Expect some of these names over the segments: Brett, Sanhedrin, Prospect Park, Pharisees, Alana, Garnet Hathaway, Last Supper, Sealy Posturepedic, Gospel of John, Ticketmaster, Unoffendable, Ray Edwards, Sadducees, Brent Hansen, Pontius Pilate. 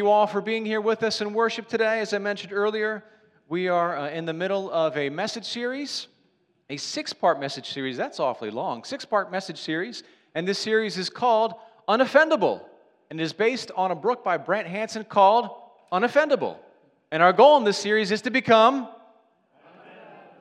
Thank you all for being here with us in worship today. As I mentioned earlier, we are in the middle of a message series, a six-part message series. That's awfully long. Six-part message series, and this series is called Unoffendable, and it is based on a book by Brent Hansen called Unoffendable. And our goal in this series is to become...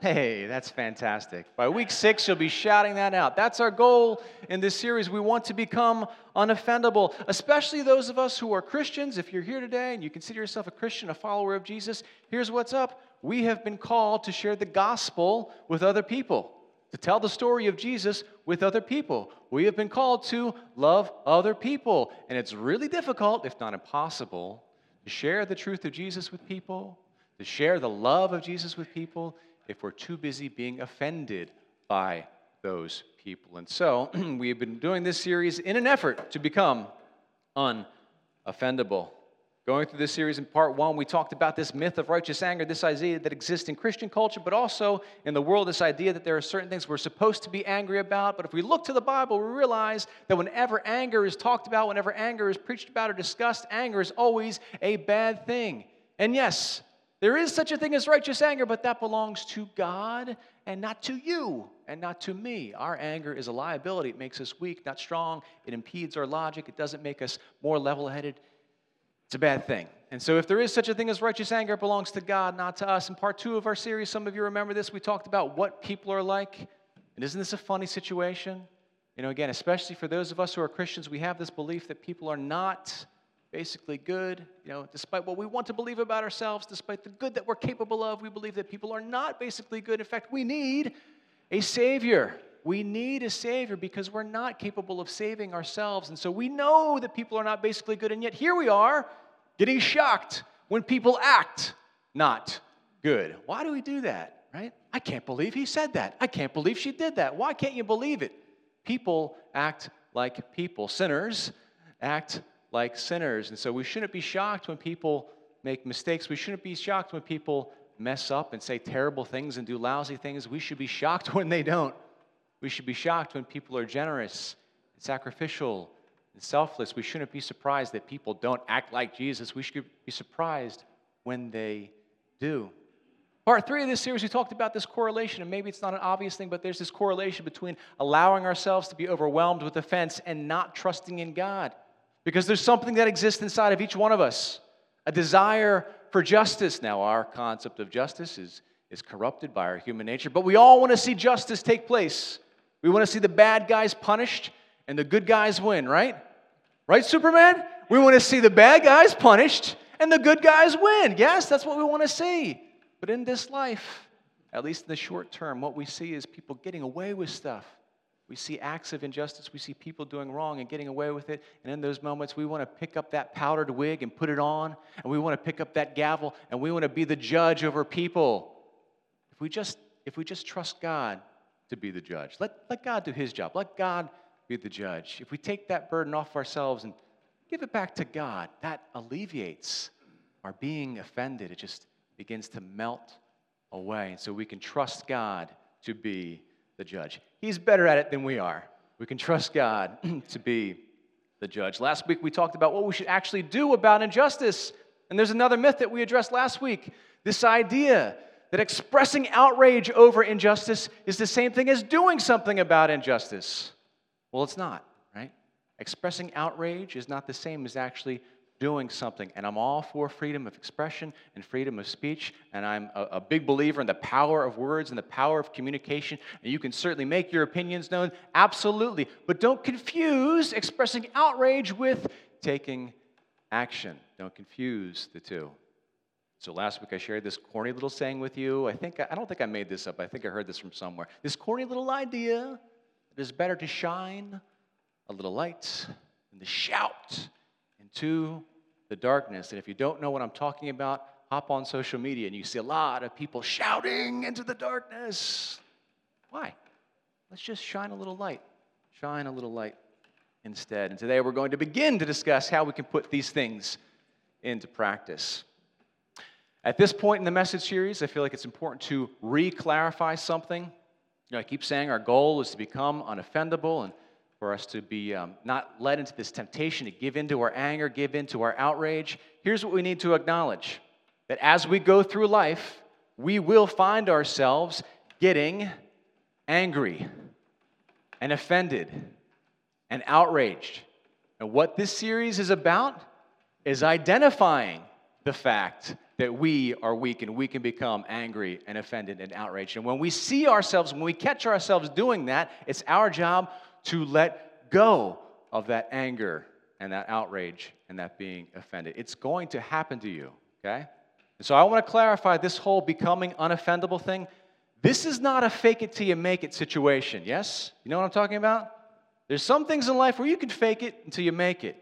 Hey, that's fantastic. By week 6, you'll be shouting that out. That's our goal in this series. We want to become unoffendable, especially those of us who are Christians. If you're here today and you consider yourself a Christian, a follower of Jesus, here's what's up. We have been called to share the gospel with other people, to tell the story of Jesus with other people. We have been called to love other people, and it's really difficult, if not impossible, to share the truth of Jesus with people, to share the love of Jesus with people, if we're too busy being offended by those people. And so we have been doing this series in an effort to become unoffendable. Going through this series in part 1, we talked about this myth of righteous anger, this idea that exists in Christian culture, but also in the world, this idea that there are certain things we're supposed to be angry about. But if we look to the Bible, we realize that whenever anger is talked about, whenever anger is preached about or discussed, anger is always a bad thing. And yes, there is such a thing as righteous anger, but that belongs to God and not to you and not to me. Our anger is a liability. It makes us weak, not strong. It impedes our logic. It doesn't make us more level-headed. It's a bad thing. And so if there is such a thing as righteous anger, it belongs to God, not to us. In part 2 of our series, some of you remember this, we talked about what people are like. And isn't this a funny situation? You know, again, especially for those of us who are Christians, we have this belief that people are not basically good, you know, despite what we want to believe about ourselves, despite the good that we're capable of, we believe that people are not basically good. In fact, we need a Savior. We need a Savior because we're not capable of saving ourselves. And so we know that people are not basically good, and yet here we are getting shocked when people act not good. Why do we do that, right? I can't believe he said that. I can't believe she did that. Why can't you believe it? People act like people. Sinners act like sinners. And so we shouldn't be shocked when people make mistakes. We shouldn't be shocked when people mess up and say terrible things and do lousy things. We should be shocked when they don't. We should be shocked when people are generous and sacrificial and selfless. We shouldn't be surprised that people don't act like Jesus. We should be surprised when they do. Part 3 of this series, we talked about this correlation, and maybe it's not an obvious thing, but there's this correlation between allowing ourselves to be overwhelmed with offense and not trusting in God. Because there's something that exists inside of each one of us, a desire for justice. Now, our concept of justice is corrupted by our human nature, but we all want to see justice take place. We want to see the bad guys punished and the good guys win, right? Right, Superman? We want to see the bad guys punished and the good guys win. Yes, that's what we want to see. But in this life, at least in the short term, what we see is people getting away with stuff. We see acts of injustice. We see people doing wrong and getting away with it. And in those moments, we want to pick up that powdered wig and put it on. And we want to pick up that gavel. And we want to be the judge over people. If we just trust God to be the judge. Let God do his job. Let God be the judge. If we take that burden off ourselves and give it back to God, that alleviates our being offended. It just begins to melt away. And so we can trust God to be the judge. He's better at it than we are. We can trust God to be the judge. Last week we talked about what we should actually do about injustice. And there's another myth that we addressed last week. This idea that expressing outrage over injustice is the same thing as doing something about injustice. Well, it's not, right? Expressing outrage is not the same as actually doing something. And I'm all for freedom of expression and freedom of speech, and I'm a big believer in the power of words and the power of communication, and you can certainly make your opinions known, absolutely. But don't confuse expressing outrage with taking action. Don't confuse the two. So last week I shared this corny little saying with you. I don't think I made this up. I think I heard this from somewhere. This corny little idea that it's better to shine a little light than to shout into the darkness. And if you don't know what I'm talking about, hop on social media and you see a lot of people shouting into the darkness. Why? Let's just shine a little light. Shine a little light instead. And today we're going to begin to discuss how we can put these things into practice. At this point in the message series, I feel like it's important to re-clarify something. You know, I keep saying our goal is to become unoffendable, and for us to be not led into this temptation to give in to our anger, give in to our outrage. Here's what we need to acknowledge, that as we go through life, we will find ourselves getting angry and offended and outraged. And what this series is about is identifying the fact that we are weak and we can become angry and offended and outraged. And when we see ourselves, when we catch ourselves doing that, it's our job to let go of that anger and that outrage and that being offended. It's going to happen to you, okay? And so I want to clarify this whole becoming unoffendable thing. This is not a fake it till you make it situation, yes? You know what I'm talking about? There's some things in life where you can fake it until you make it.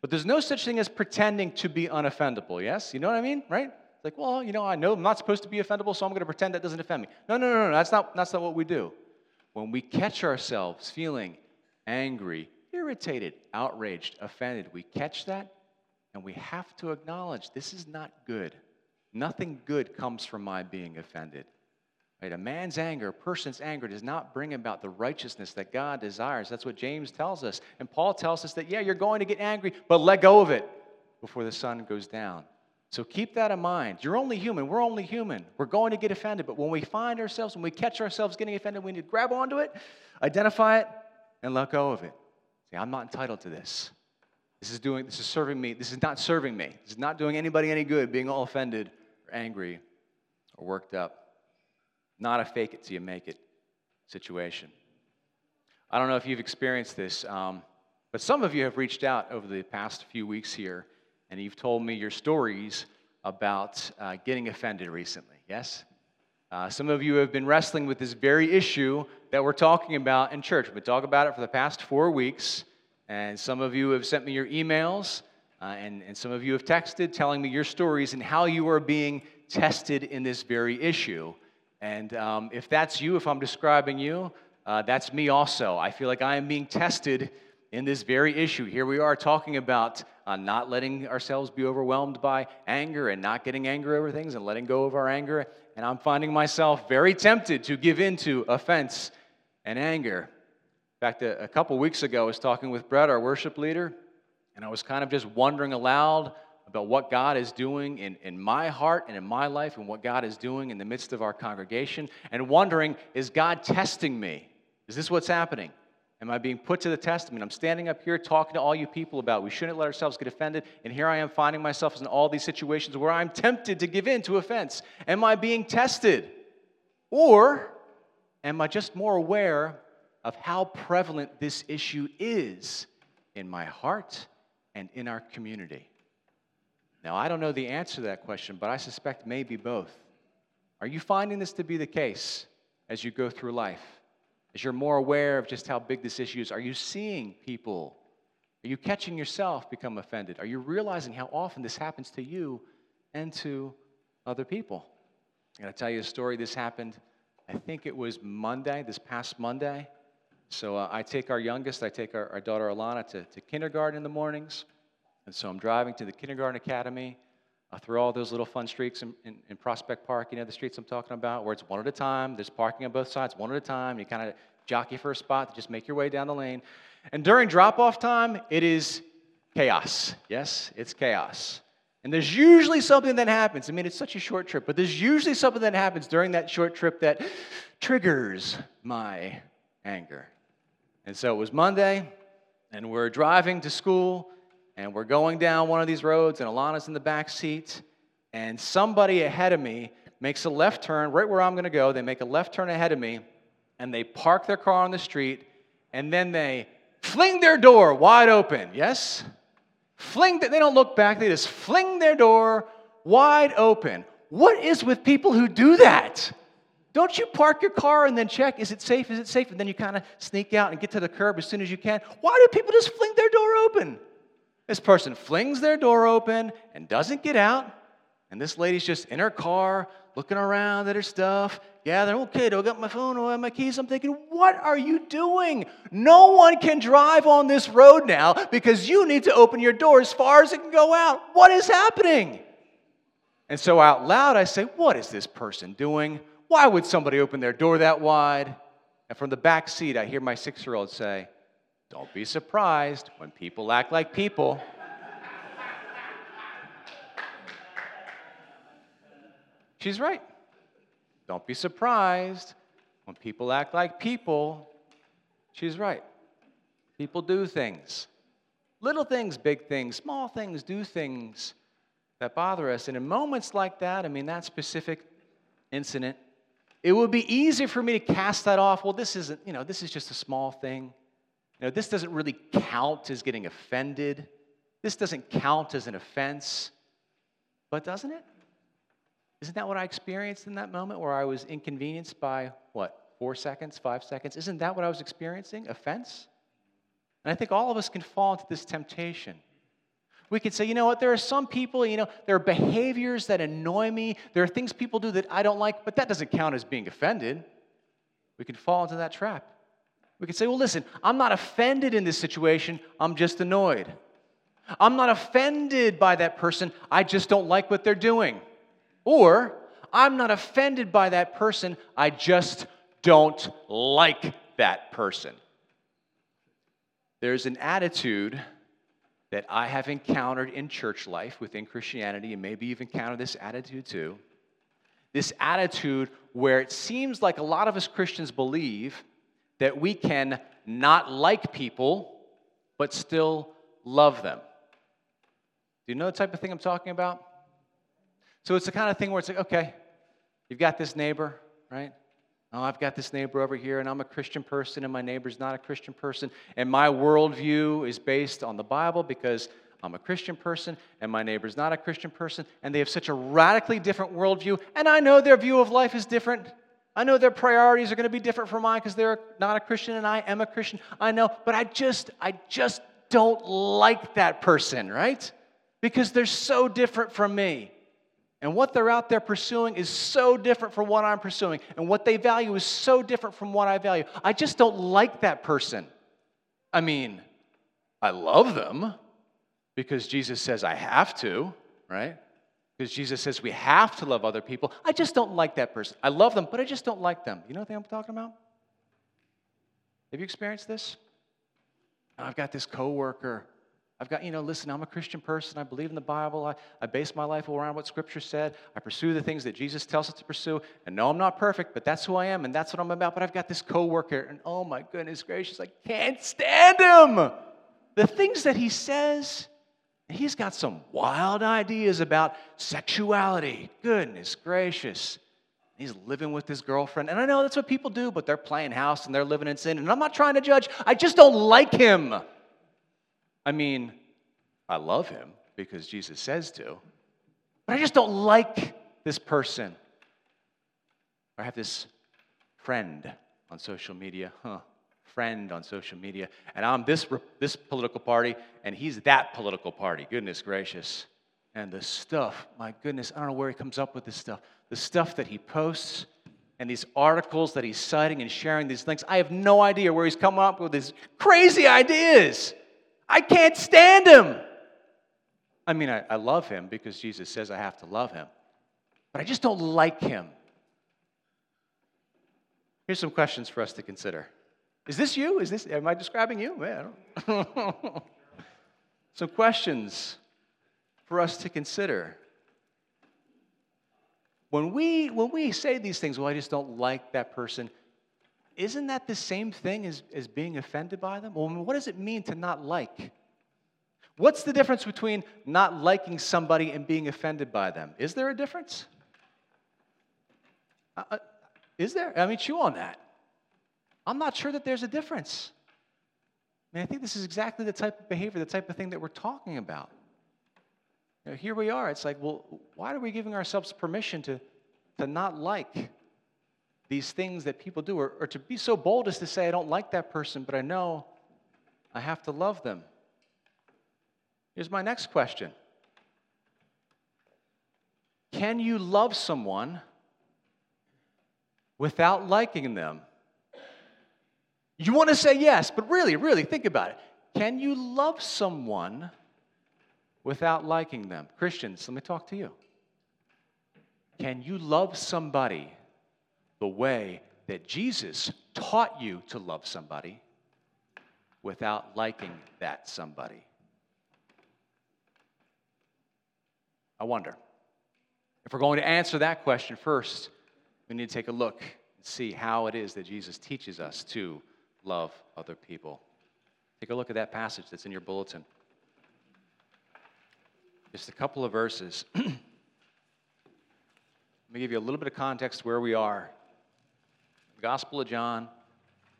But there's no such thing as pretending to be unoffendable, yes? You know what I mean, right? It's like, well, you know, I know I'm not supposed to be offendable, so I'm going to pretend that doesn't offend me. No, that's not what we do. When we catch ourselves feeling angry, irritated, outraged, offended, we catch that, and we have to acknowledge this is not good. Nothing good comes from my being offended. Right? A man's anger, a person's anger, does not bring about the righteousness that God desires. That's what James tells us. And Paul tells us that, yeah, you're going to get angry, but let go of it before the sun goes down. So keep that in mind. You're only human. We're only human. We're going to get offended. But when we find ourselves, when we catch ourselves getting offended, we need to grab onto it, identify it, and let go of it. See, I'm not entitled to this. This is serving me. This is not serving me. This is not doing anybody any good, being all offended or angry or worked up. Not a fake it till you make it situation. I don't know if you've experienced this, but some of you have reached out over the past few weeks here, and you've told me your stories about getting offended recently, yes? Some of you have been wrestling with this very issue that we're talking about in church. We've been talking about it for the past 4 weeks, and some of you have sent me your emails, and some of you have texted telling me your stories and how you are being tested in this very issue. And if that's you, if I'm describing you, that's me also. I feel like I am being tested in this very issue. Here we are talking about not letting ourselves be overwhelmed by anger and not getting angry over things and letting go of our anger. And I'm finding myself very tempted to give in to offense and anger. In fact, a couple weeks ago, I was talking with Brett, our worship leader, and I was kind of just wondering aloud about what God is doing in my heart and in my life and what God is doing in the midst of our congregation, and wondering, is God testing me? Is this what's happening? Am I being put to the test? I mean, I'm standing up here talking to all you people about we shouldn't let ourselves get offended, and here I am finding myself in all these situations where I'm tempted to give in to offense. Am I being tested? Or am I just more aware of how prevalent this issue is in my heart and in our community? Now, I don't know the answer to that question, but I suspect maybe both. Are you finding this to be the case as you go through life? As you're more aware of just how big this issue is, are you seeing people? Are you catching yourself become offended? Are you realizing how often this happens to you and to other people? I'm going to tell you a story. This happened, I think it was Monday, this past Monday. So I take our daughter Alana to kindergarten in the mornings. And so I'm driving to the kindergarten academy through all those little fun streets in Prospect Park, you know, the streets I'm talking about, where it's one at a time. There's parking on both sides, one at a time. You kind of jockey for a spot to just make your way down the lane. And during drop-off time, it is chaos. Yes, it's chaos. And there's usually something that happens. I mean, it's such a short trip, but there's usually something that happens during that short trip that triggers my anger. And so it was Monday, and we're driving to school, and we're going down one of these roads, and Alana's in the back seat, and somebody ahead of me makes a left turn right where I'm going to go. They make a left turn ahead of me, and they park their car on the street, and then they fling their door wide open. Yes? They don't look back. They just fling their door wide open. What is with people who do that? Don't you park your car and then check, is it safe? And then you kind of sneak out and get to the curb as soon as you can. Why do people just fling their door open? This person flings their door open and doesn't get out, and this lady's just in her car, looking around at her stuff, gathering, okay, do I got my phone, do I have my keys? I'm thinking, what are you doing? No one can drive on this road now because you need to open your door as far as it can go out. What is happening? And so out loud I say, what is this person doing? Why would somebody open their door that wide? And from the back seat I hear my 6-year-old say, Don't be surprised when people act like people. She's right. Don't be surprised when people act like people. She's right. People do things. Little things, big things, small things, do things that bother us. And in moments like that, I mean, that specific incident, it would be easier for me to cast that off. Well, this isn't, you know, this is just a small thing. You know, this doesn't really count as getting offended. This doesn't count as an offense. But doesn't it? Isn't that what I experienced in that moment where I was inconvenienced by, what, 4 seconds, 5 seconds? Isn't that what I was experiencing? Offense? And I think all of us can fall into this temptation. We could say, you know what, there are some people, you know, there are behaviors that annoy me. There are things people do that I don't like, but that doesn't count as being offended. We could fall into that trap. We could say, well, listen, I'm not offended in this situation. I'm just annoyed. I'm not offended by that person. I just don't like what they're doing. Or, I'm not offended by that person, I just don't like that person. There's an attitude that I have encountered in church life within Christianity, and maybe you've encountered this attitude too. This attitude where it seems like a lot of us Christians believe that we can not like people, but still love them. Do you know the type of thing I'm talking about? So it's the kind of thing where it's like, okay, you've got this neighbor, right? Oh, I've got this neighbor over here, and I'm a Christian person, and my neighbor's not a Christian person, and my worldview is based on the Bible because I'm a Christian person, and my neighbor's not a Christian person, and they have such a radically different worldview, and I know their view of life is different. I know their priorities are going to be different from mine because they're not a Christian, and I am a Christian. I know, but I just don't like that person, right? Because they're so different from me. And what they're out there pursuing is so different from what I'm pursuing. And what they value is so different from what I value. I just don't like that person. I mean, I love them because Jesus says I have to, right? Because Jesus says we have to love other people. I just don't like that person. I love them, but I just don't like them. You know what I'm talking about? Have you experienced this? I've got this coworker. I've got, you know, listen, I'm a Christian person. I believe in the Bible. I base my life around what Scripture said. I pursue the things that Jesus tells us to pursue. And no, I'm not perfect, but that's who I am, and that's what I'm about. But I've got this coworker, and oh, my goodness gracious, I can't stand him. The things that he says, he's got some wild ideas about sexuality. Goodness gracious. He's living with his girlfriend. And I know that's what people do, but they're playing house, and they're living in sin. And I'm not trying to judge. I just don't like him. I mean, I love him because Jesus says to, but I just don't like this person. I have this friend on social media, and I'm this political party, and he's that political party, goodness gracious. And the stuff, my goodness, I don't know where he comes up with this stuff. The stuff that he posts and these articles that he's citing and sharing these links, I have no idea where he's coming up with these crazy ideas. I can't stand him. I mean, I love him because Jesus says I have to love him. But I just don't like him. Here's some questions for us to consider. Is this you? Am I describing you? Man, I don't. Some questions for us to consider. When we say these things, well, I just don't like that person, isn't that the same thing as being offended by them? Well, what does it mean to not like? What's the difference between not liking somebody and being offended by them? Is there a difference? Is there? I mean, chew on that. I'm not sure that there's a difference. I mean, I think this is exactly the type of behavior, the type of thing that we're talking about. You know, here we are. It's like, well, why are we giving ourselves permission to not like these things that people do, or to be so bold as to say, I don't like that person, but I know I have to love them? Here's my next question. Can you love someone without liking them? You want to say yes, but really, really think about it. Can you love someone without liking them? Christians, let me talk to you. Can you love somebody the way that Jesus taught you to love somebody without liking that somebody? I wonder. If we're going to answer that question first, we need to take a look and see how it is that Jesus teaches us to love other people. Take a look at that passage that's in your bulletin. Just a couple of verses. Let me give you a little bit of context where we are. The Gospel of John,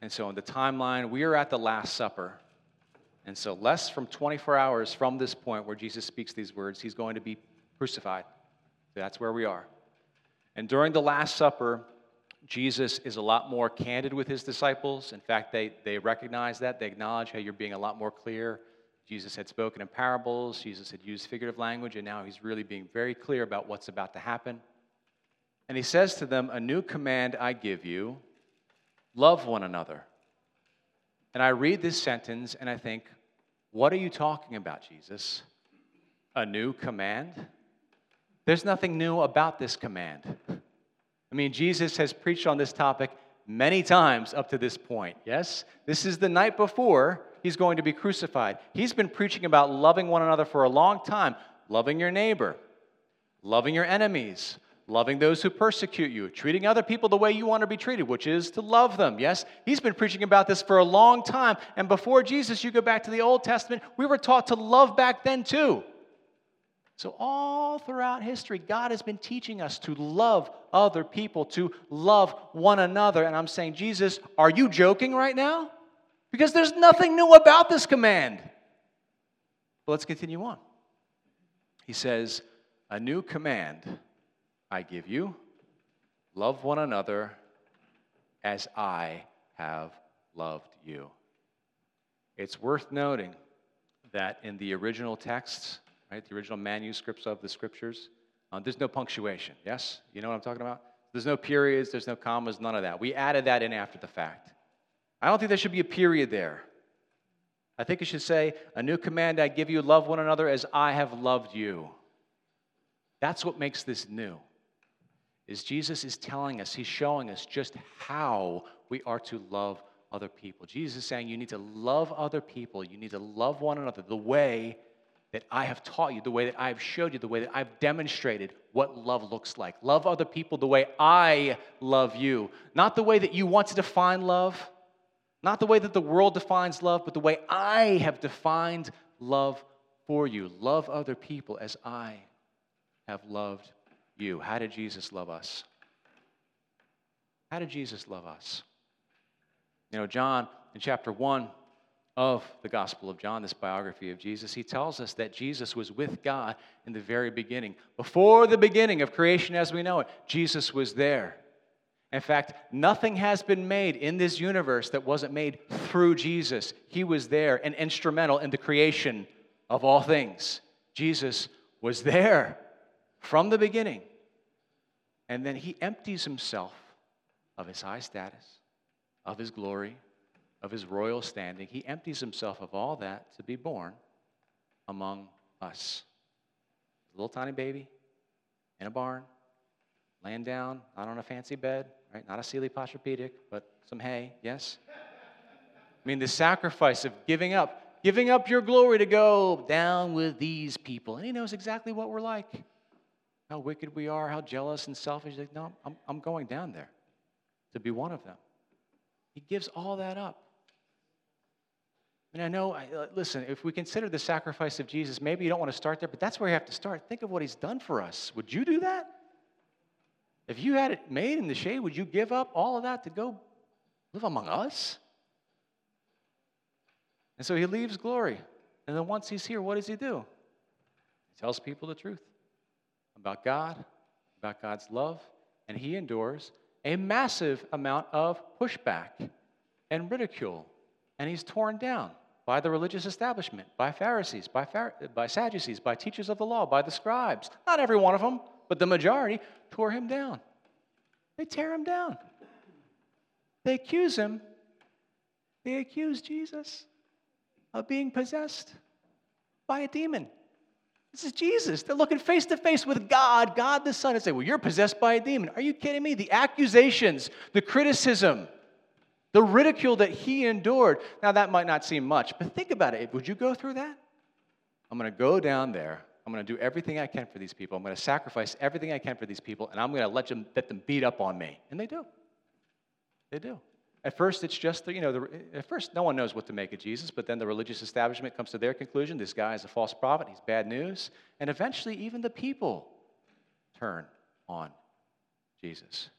and so on the timeline, we are at the Last Supper. And so less from 24 hours from this point where Jesus speaks these words, he's going to be crucified. That's where we are. And during the Last Supper, Jesus is a lot more candid with his disciples. In fact, they recognize that. They acknowledge, hey, you're being a lot more clear. Jesus had spoken in parables. Jesus had used figurative language, and now he's really being very clear about what's about to happen. And he says to them, "A new command I give you, love one another." And I read this sentence, and I think, what are you talking about, Jesus? A new command? There's nothing new about this command. I mean, Jesus has preached on this topic many times up to this point, yes? This is the night before he's going to be crucified. He's been preaching about loving one another for a long time, loving your neighbor, loving your enemies, loving those who persecute you, treating other people the way you want to be treated, which is to love them, yes? He's been preaching about this for a long time, and before Jesus, you go back to the Old Testament, we were taught to love back then too. So all throughout history, God has been teaching us to love other people, to love one another. And I'm saying, Jesus, are you joking right now? Because there's nothing new about this command. But let's continue on. He says, "A new command I give you, love one another as I have loved you." It's worth noting that in the original texts, right, the original manuscripts of the Scriptures, there's no punctuation, yes? You know what I'm talking about? There's no periods, there's no commas, none of that. We added that in after the fact. I don't think there should be a period there. I think it should say, "A new command I give you, love one another as I have loved you." That's what makes this new, is Jesus is telling us, he's showing us just how we are to love other people. Jesus is saying you need to love other people, you need to love one another the way that I have taught you, the way that I have showed you, the way that I've demonstrated what love looks like. Love other people the way I love you. Not the way that you want to define love, not the way that the world defines love, but the way I have defined love for you. Love other people as I have loved you. How did Jesus love us? How did Jesus love us? You know, John, in chapter 1, of the Gospel of John, this biography of Jesus, he tells us that Jesus was with God in the very beginning. Before the beginning of creation as we know it, Jesus was there. In fact, nothing has been made in this universe that wasn't made through Jesus. He was there and instrumental in the creation of all things. Jesus was there from the beginning. And then he empties himself of his high status, of his glory, of his royal standing. He empties himself of all that to be born among us. A little tiny baby in a barn, laying down, not on a fancy bed, right? Not a Sealy Posturepedic, but some hay, yes? I mean, the sacrifice of giving up your glory to go down with these people. And he knows exactly what we're like, how wicked we are, how jealous and selfish. Like, no, I'm going down there to be one of them. He gives all that up. And I know, listen, if we consider the sacrifice of Jesus, maybe you don't want to start there, but that's where you have to start. Think of what he's done for us. Would you do that? If you had it made in the shade, would you give up all of that to go live among us? And so he leaves glory. And then once he's here, what does he do? He tells people the truth about God, about God's love, and he endures a massive amount of pushback and ridicule. And he's torn down by the religious establishment, by Pharisees, by Sadducees, by teachers of the law, by the scribes. Not every one of them, but the majority tore him down. They tear him down. They accuse him. They accuse Jesus of being possessed by a demon. This is Jesus. They're looking face to face with God, God the Son, and say, well, you're possessed by a demon. Are you kidding me? The accusations, the criticism. The ridicule that he endured. Now, that might not seem much, but think about it. Would you go through that? I'm going to go down there. I'm going to do everything I can for these people. I'm going to sacrifice everything I can for these people, and I'm going to let them beat up on me. And they do. They do. At first, it's just, at first, no one knows what to make of Jesus, but then the religious establishment comes to their conclusion. This guy is a false prophet. He's bad news. And eventually, even the people turn on Jesus.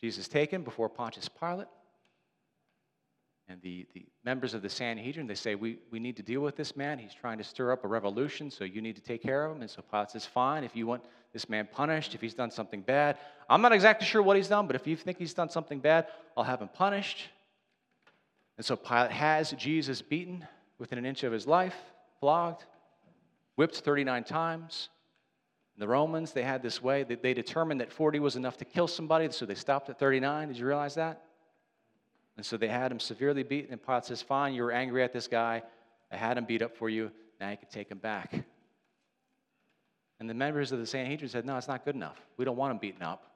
Jesus taken before Pontius Pilate. And the members of the Sanhedrin, they say, we need to deal with this man. He's trying to stir up a revolution, so you need to take care of him. And so Pilate says, fine, if you want this man punished, if he's done something bad. I'm not exactly sure what he's done, but if you think he's done something bad, I'll have him punished. And so Pilate has Jesus beaten within an inch of his life, flogged, whipped 39 times. The Romans, they had this way. They determined that 40 was enough to kill somebody, so they stopped at 39. Did you realize that? And so they had him severely beaten, and Pilate says, fine, you were angry at this guy. I had him beat up for you. Now you can take him back. And the members of the Sanhedrin said, no, it's not good enough. We don't want him beaten up.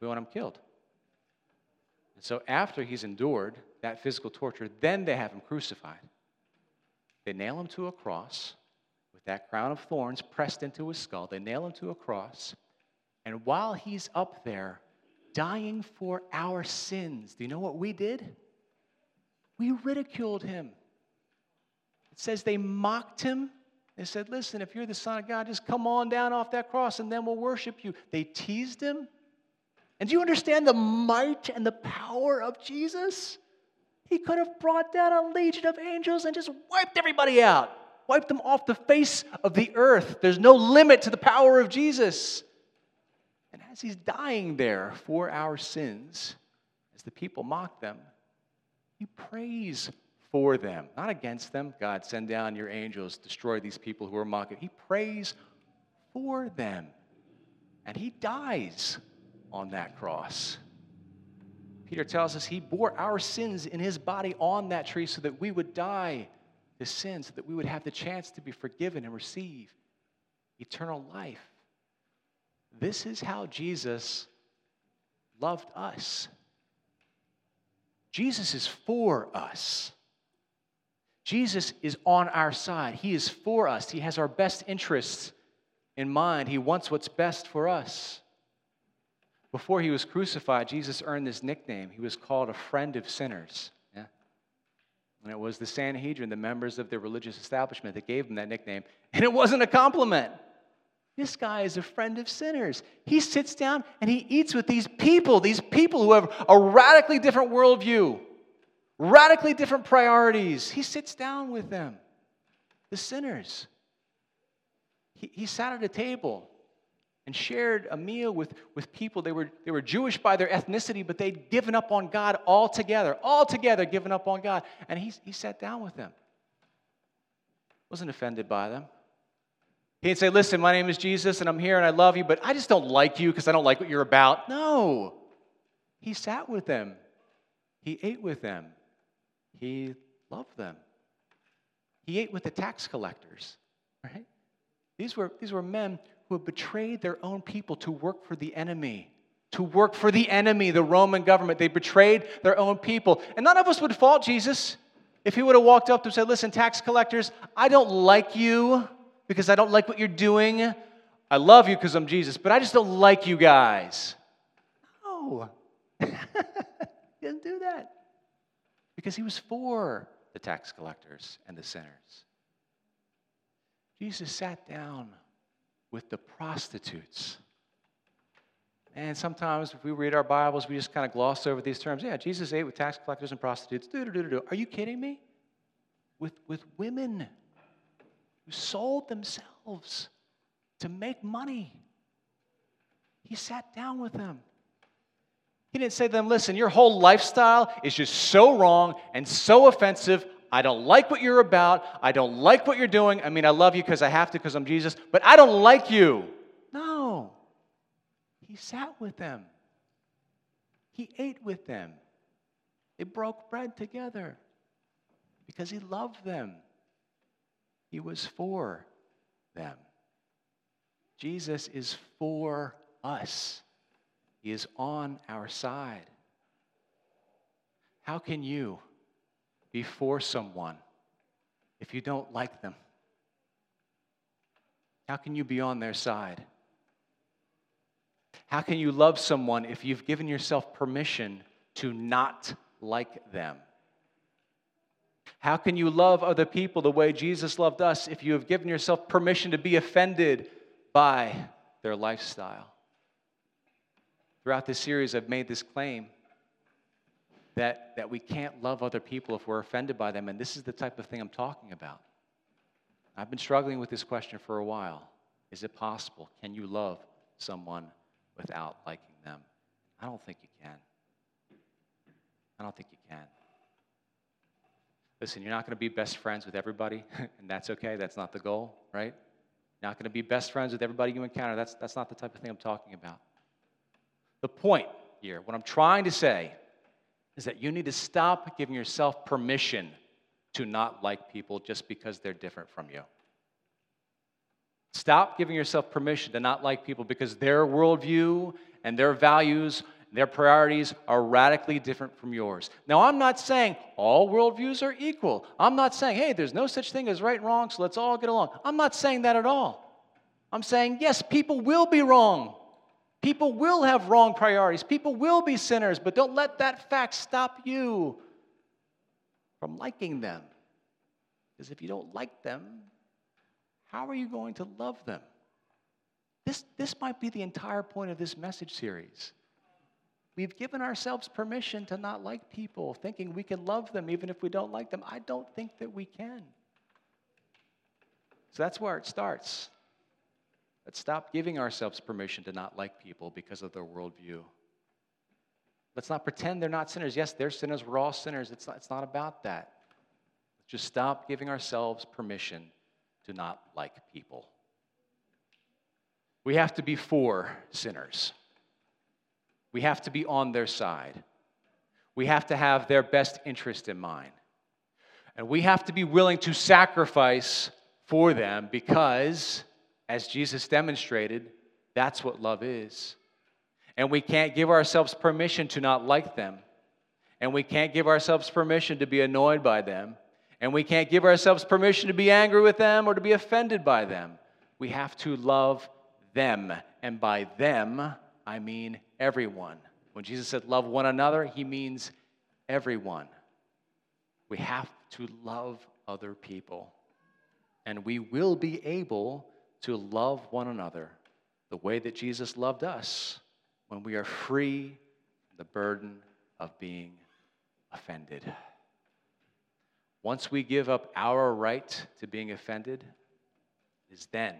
We want him killed. And so after he's endured that physical torture, then they have him crucified. They nail him to a cross with that crown of thorns pressed into his skull. They nail him to a cross, and while he's up there, dying for our sins. Do you know what we did? We ridiculed him. It says they mocked him. They said, listen, if you're the Son of God, just come on down off that cross and then we'll worship you. They teased him. And do you understand the might and the power of Jesus? He could have brought down a legion of angels and just wiped everybody out. Wiped them off the face of the earth. There's no limit to the power of Jesus. And as he's dying there for our sins, as the people mock them, he prays for them. Not against them. God, send down your angels, destroy these people who are mocking. He prays for them. And he dies on that cross. Peter tells us he bore our sins in his body on that tree so that we would die to sin, so that we would have the chance to be forgiven and receive eternal life. This is how Jesus loved us. Jesus is for us. Jesus is on our side. He is for us. He has our best interests in mind. He wants what's best for us. Before he was crucified, Jesus earned this nickname. He was called a friend of sinners. Yeah? And it was the Sanhedrin, the members of their religious establishment, that gave him that nickname. And it wasn't a compliment. This guy is a friend of sinners. He sits down and he eats with these people who have a radically different worldview, radically different priorities. He sits down with them, the sinners. He sat at a table and shared a meal with people. They were Jewish by their ethnicity, but they'd given up on God altogether given up on God. And he sat down with them. Wasn't offended by them. He'd say, listen, my name is Jesus, and I'm here, and I love you, but I just don't like you because I don't like what you're about. No. He sat with them. He ate with them. He loved them. He ate with the tax collectors, right? These were men who had betrayed their own people to work for the enemy. To work for the enemy, the Roman government. They betrayed their own people. And none of us would fault Jesus if he would have walked up to them and said, listen, tax collectors, I don't like you. Because I don't like what you're doing. I love you because I'm Jesus, but I just don't like you guys. No. He didn't do that. Because he was for the tax collectors and the sinners. Jesus sat down with the prostitutes. And sometimes if we read our Bibles, we just kind of gloss over these terms. Yeah, Jesus ate with tax collectors and prostitutes. Are you kidding me? With women. Who sold themselves to make money. He sat down with them. He didn't say to them, listen, your whole lifestyle is just so wrong and so offensive. I don't like what you're about. I don't like what you're doing. I mean, I love you because I have to because I'm Jesus, but I don't like you. No. He sat with them. He ate with them. They broke bread together because he loved them. He was for them. Jesus is for us. He is on our side. How can you be for someone if you don't like them? How can you be on their side? How can you love someone if you've given yourself permission to not like them? How can you love other people the way Jesus loved us if you have given yourself permission to be offended by their lifestyle? Throughout this series, I've made this claim that we can't love other people if we're offended by them, and this is the type of thing I'm talking about. I've been struggling with this question for a while. Is it possible? Can you love someone without liking them? I don't think you can. I don't think you can. Listen, you're not going to be best friends with everybody, and that's okay. That's not the goal, right? You're not going to be best friends with everybody you encounter. That's not the type of thing I'm talking about. The point here, what I'm trying to say, is that you need to stop giving yourself permission to not like people just because they're different from you. Stop giving yourself permission to not like people because their worldview and their values, their priorities are radically different from yours. Now, I'm not saying all worldviews are equal. I'm not saying, hey, there's no such thing as right and wrong, so let's all get along. I'm not saying that at all. I'm saying, yes, people will be wrong. People will have wrong priorities. People will be sinners, but don't let that fact stop you from liking them. Because if you don't like them, how are you going to love them? This might be the entire point of this message series. We've given ourselves permission to not like people, thinking we can love them even if we don't like them. I don't think that we can. So that's where it starts. Let's stop giving ourselves permission to not like people because of their worldview. Let's not pretend they're not sinners. Yes, they're sinners. We're all sinners. It's not about that. Just stop giving ourselves permission to not like people. We have to be for sinners. We have to be on their side. We have to have their best interest in mind. And we have to be willing to sacrifice for them because, as Jesus demonstrated, that's what love is. And we can't give ourselves permission to not like them. And we can't give ourselves permission to be annoyed by them. And we can't give ourselves permission to be angry with them or to be offended by them. We have to love them. And by them, I mean everyone. When Jesus said love one another, he means everyone. We have to love other people. And we will be able to love one another the way that Jesus loved us when we are free from the burden of being offended. Once we give up our right to being offended, it is then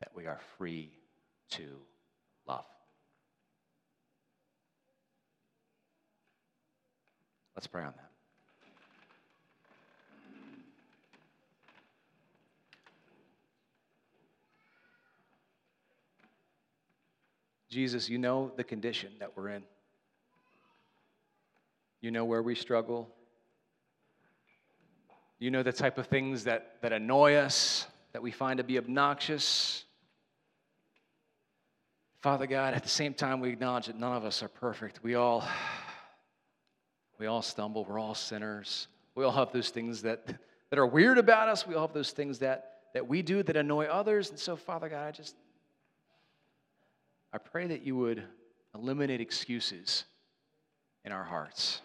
that we are free to love. Let's pray on that. Jesus, you know the condition that we're in. You know where we struggle. You know the type of things that annoy us, that we find to be obnoxious. Father God, at the same time, we acknowledge that none of us are perfect. We all stumble. We're all sinners. We all have those things that are weird about us. We all have those things that we do that annoy others. And so, Father God, I pray that you would eliminate excuses in our hearts.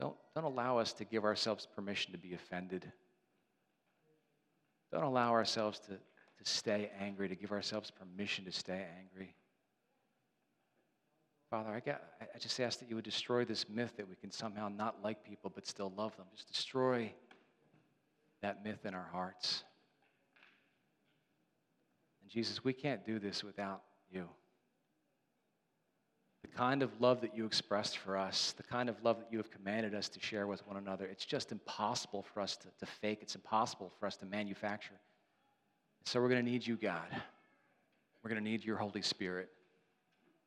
Don't allow us to give ourselves permission to be offended. Don't allow ourselves to stay angry, to give ourselves permission to stay angry. Father, I just ask that you would destroy this myth that we can somehow not like people but still love them. Just destroy that myth in our hearts. And Jesus, we can't do this without you. The kind of love that you expressed for us, the kind of love that you have commanded us to share with one another, it's just impossible for us to fake. It's impossible for us to manufacture. So we're going to need you, God. We're going to need your Holy Spirit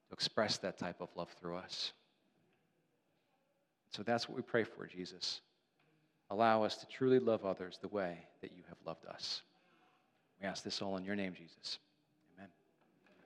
to express that type of love through us. So that's what we pray for, Jesus. Allow us to truly love others the way that you have loved us. We ask this all in your name, Jesus.